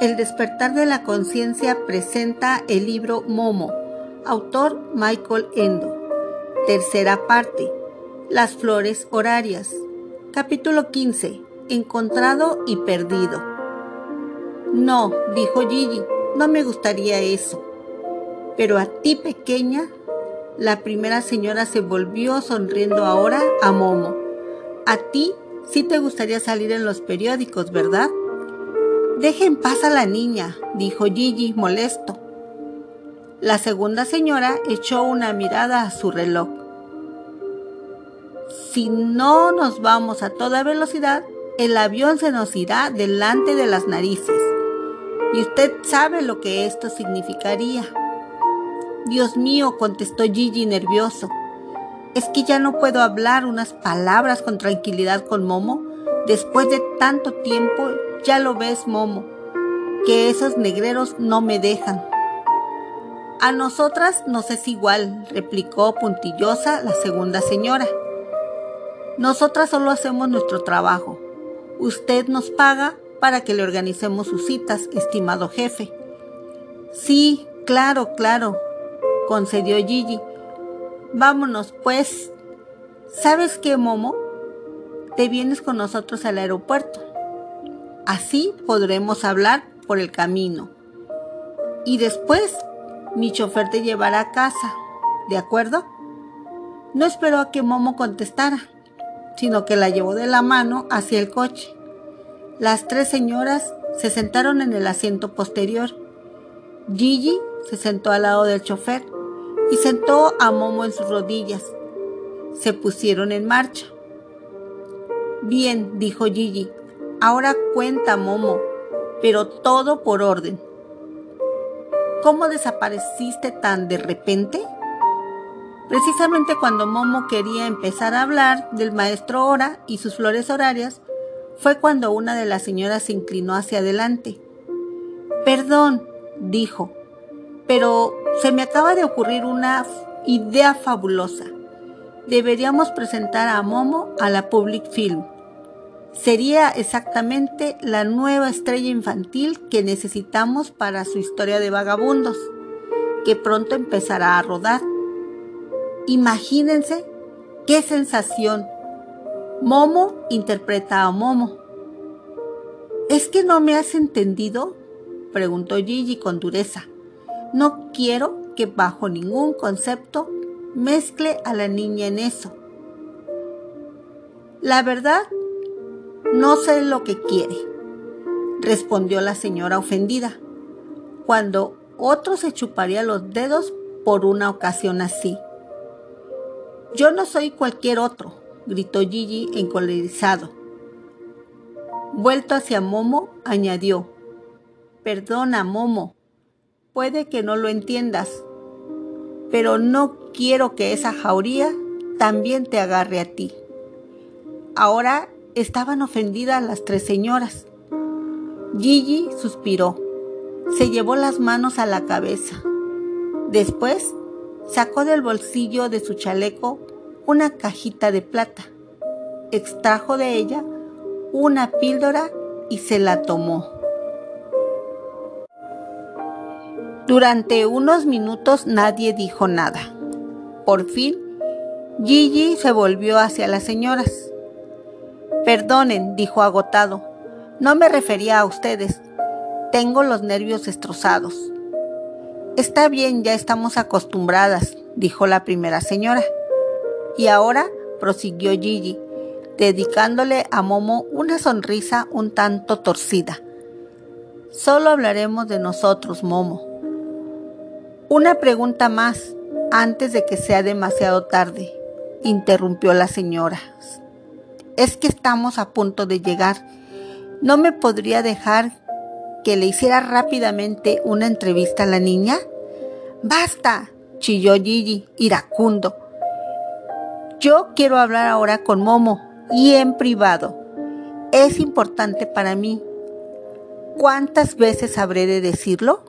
El despertar de la conciencia presenta el libro Momo, autor Michael Ende. Tercera parte, Las flores horarias. Capítulo 15, Encontrado y perdido. No, dijo Gigi, no me gustaría eso. Pero a ti, pequeña. La primera señora se volvió sonriendo ahora a Momo. A ti sí te gustaría salir en los periódicos, ¿verdad? Deja en paz a la niña, dijo Gigi molesto. La segunda señora echó una mirada a su reloj. Si no nos vamos a toda velocidad, el avión se nos irá delante de las narices. Y usted sabe lo que esto significaría. Dios mío, contestó Gigi nervioso. Es que ya no puedo hablar unas palabras con tranquilidad con Momo. Después de tanto tiempo, ya lo ves, Momo, que esos negreros no me dejan. A nosotras nos es igual, replicó puntillosa la segunda señora. Nosotras solo hacemos nuestro trabajo. Usted nos paga para que le organicemos sus citas, estimado jefe. Sí, claro, concedió Gigi. Vámonos, pues. ¿Sabes qué, Momo? Te vienes con nosotros al aeropuerto. Así podremos hablar por el camino. Y después, mi chofer te llevará a casa, ¿de acuerdo? No esperó a que Momo contestara, sino que la llevó de la mano hacia el coche. Las tres señoras se sentaron en el asiento posterior. Gigi se sentó al lado del chofer y sentó a Momo en sus rodillas. Se pusieron en marcha. Bien, dijo Gigi, ahora cuenta, Momo, pero todo por orden. ¿Cómo desapareciste tan de repente? Precisamente cuando Momo quería empezar a hablar del maestro Hora y sus flores horarias, fue cuando una de las señoras se inclinó hacia adelante. Perdón, dijo, pero se me acaba de ocurrir una idea fabulosa. Deberíamos presentar a Momo a la Public Film. Sería exactamente la nueva estrella infantil que necesitamos para su historia de vagabundos, que pronto empezará a rodar. Imagínense qué sensación. Momo interpreta a Momo. ¿Es que no me has entendido?, preguntó Gigi con dureza. No quiero que bajo ningún concepto mezcle a la niña en eso. La verdad, no sé lo que quiere, respondió la señora ofendida, cuando otro se chuparía los dedos por una ocasión así. Yo no soy cualquier otro, gritó Gigi encolerizado. Vuelto hacia Momo, añadió, perdona, Momo. Puede que no lo entiendas, pero no quiero que esa jauría también te agarre a ti. Ahora estaban ofendidas las tres señoras. Gigi suspiró, se llevó las manos a la cabeza. Después sacó del bolsillo de su chaleco una cajita de plata, extrajo de ella una píldora y se la tomó. Durante unos minutos nadie dijo nada. Por fin, Gigi se volvió hacia las señoras. Perdonen, dijo agotado, no me refería a ustedes. Tengo los nervios destrozados. Está bien, ya estamos acostumbradas, dijo la primera señora. Y ahora, prosiguió Gigi, dedicándole a Momo una sonrisa un tanto torcida. Solo hablaremos de nosotros, Momo. Una pregunta más, antes de que sea demasiado tarde, interrumpió la señora. Es que estamos a punto de llegar. ¿No me podría dejar que le hiciera rápidamente una entrevista a la niña? ¡Basta!, chilló Gigi, iracundo. Yo quiero hablar ahora con Momo, y en privado. Es importante para mí. ¿Cuántas veces habré de decirlo?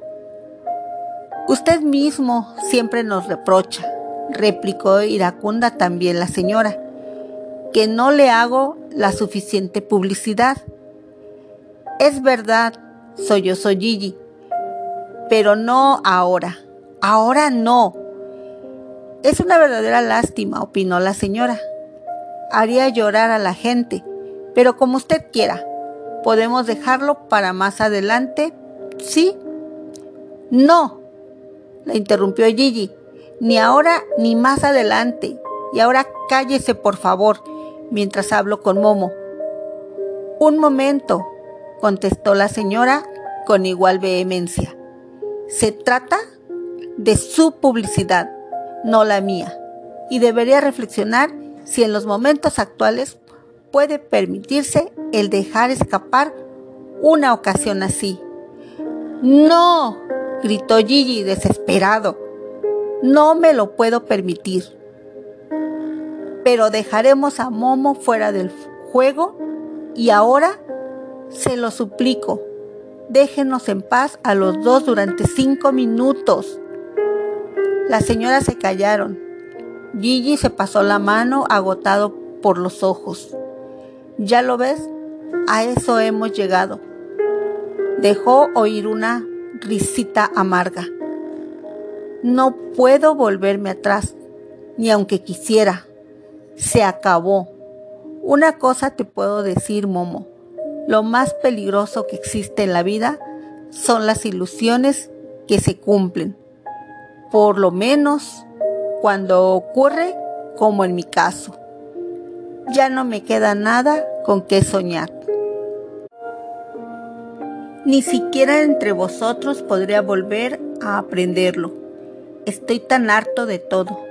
Usted mismo siempre nos reprocha, replicó iracunda también la señora, que no le hago la suficiente publicidad. Es verdad, sollozó Gigi. Pero no ahora. Ahora no. Es una verdadera lástima, opinó la señora. Haría llorar a la gente, pero como usted quiera. ¿Podemos dejarlo para más adelante? ¿Sí? No, la interrumpió Gigi. Ni ahora ni más adelante. Y ahora cállese, por favor, mientras hablo con Momo. Un momento, contestó la señora con igual vehemencia. Se trata de su publicidad, no la mía, y debería reflexionar si en los momentos actuales puede permitirse el dejar escapar una ocasión así. ¡No!, gritó Gigi desesperado. No me lo puedo permitir. Pero dejaremos a Momo fuera del juego y ahora se lo suplico. Déjenos en paz a los dos durante 5 minutos. Las señoras se callaron. Gigi se pasó la mano agotado por los ojos. ¿Ya lo ves? A eso hemos llegado. Dejó oír una risita amarga. No puedo volverme atrás, ni aunque quisiera. Se acabó. Una cosa te puedo decir, Momo. Lo más peligroso que existe en la vida son las ilusiones que se cumplen. Por lo menos cuando ocurre como en mi caso. Ya no me queda nada con qué soñar. Ni siquiera entre vosotros podría volver a aprenderlo. Estoy tan harto de todo.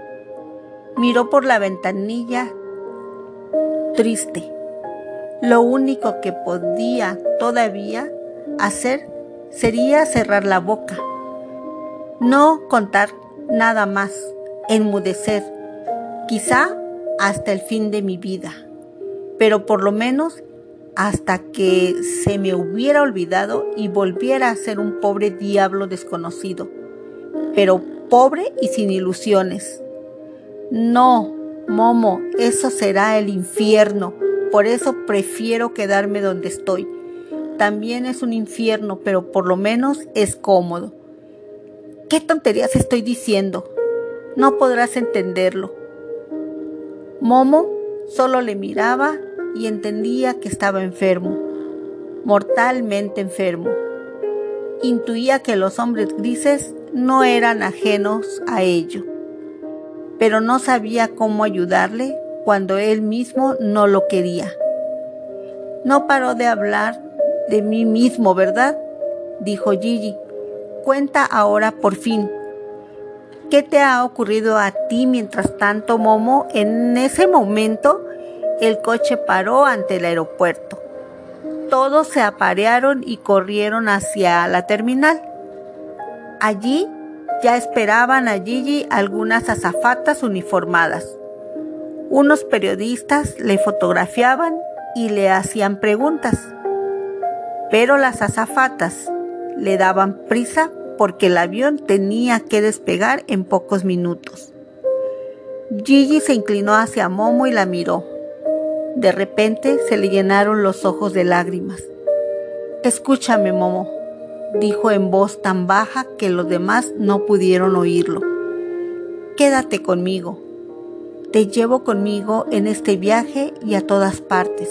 Miró por la ventanilla, triste. Lo único que podía todavía hacer sería cerrar la boca. No contar nada más, enmudecer, quizá hasta el fin de mi vida, pero por lo menos hasta que se me hubiera olvidado y volviera a ser un pobre diablo desconocido, pero pobre y sin ilusiones. No, Momo, eso será el infierno. Por eso prefiero quedarme donde estoy. También es un infierno, pero por lo menos es cómodo. ¿Qué tonterías estoy diciendo? No podrás entenderlo. Momo solo le miraba y entendía que estaba enfermo, mortalmente enfermo. Intuía que los hombres grises no eran ajenos a ello, pero no sabía cómo ayudarle cuando él mismo no lo quería. No paró de hablar de mí mismo, ¿verdad?, dijo Gigi. Cuenta ahora por fin. ¿Qué te ha ocurrido a ti mientras tanto, Momo? En ese momento, el coche paró ante el aeropuerto. Todos se aparearon y corrieron hacia la terminal. Allí ya esperaban a Gigi algunas azafatas uniformadas. Unos periodistas le fotografiaban y le hacían preguntas. Pero las azafatas le daban prisa porque el avión tenía que despegar en pocos minutos. Gigi se inclinó hacia Momo y la miró. De repente se le llenaron los ojos de lágrimas. Escúchame, Momo, dijo en voz tan baja que los demás no pudieron oírlo. Quédate conmigo. Te llevo conmigo en este viaje y a todas partes.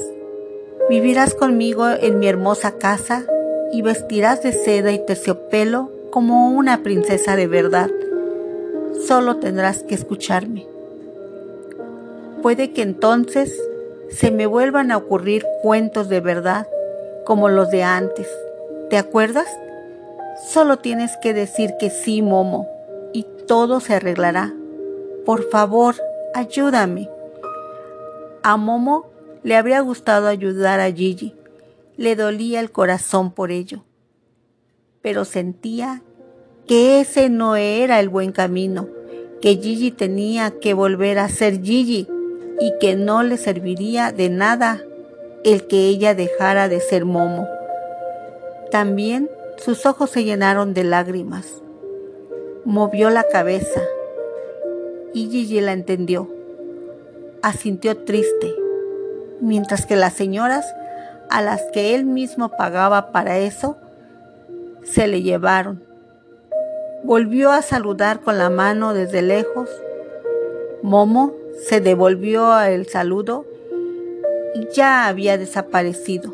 Vivirás conmigo en mi hermosa casa y vestirás de seda y terciopelo como una princesa de verdad. Solo tendrás que escucharme. Puede que entonces se me vuelvan a ocurrir cuentos de verdad, como los de antes. ¿Te acuerdas? Solo tienes que decir que sí, Momo, y todo se arreglará. Por favor, ayúdame. A Momo le habría gustado ayudar a Gigi. Le dolía el corazón por ello. Pero sentía que ese no era el buen camino, que Gigi tenía que volver a ser Gigi y que no le serviría de nada el que ella dejara de ser Momo. También sus ojos se llenaron de lágrimas. Movió la cabeza y Gigi la entendió. Asintió triste, mientras que las señoras a las que él mismo pagaba para eso se le llevaron. Volvió a saludar con la mano desde lejos. Momo se devolvió el saludo y ya había desaparecido.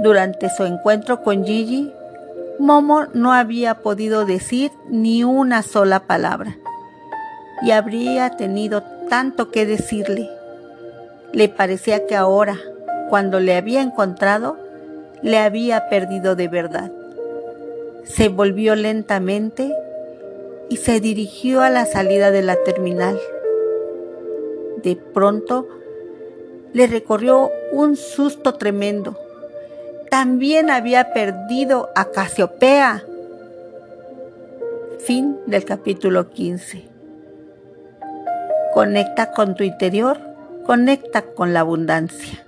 Durante su encuentro con Gigi, Momo no había podido decir ni una sola palabra y habría tenido tanto que decirle. Le parecía que ahora, cuando le había encontrado, le había perdido de verdad. Se volvió lentamente y se dirigió a la salida de la terminal. De pronto, le recorrió un susto tremendo. También había perdido a Casiopea. Fin del capítulo 15. Conecta con tu interior, conecta con la abundancia.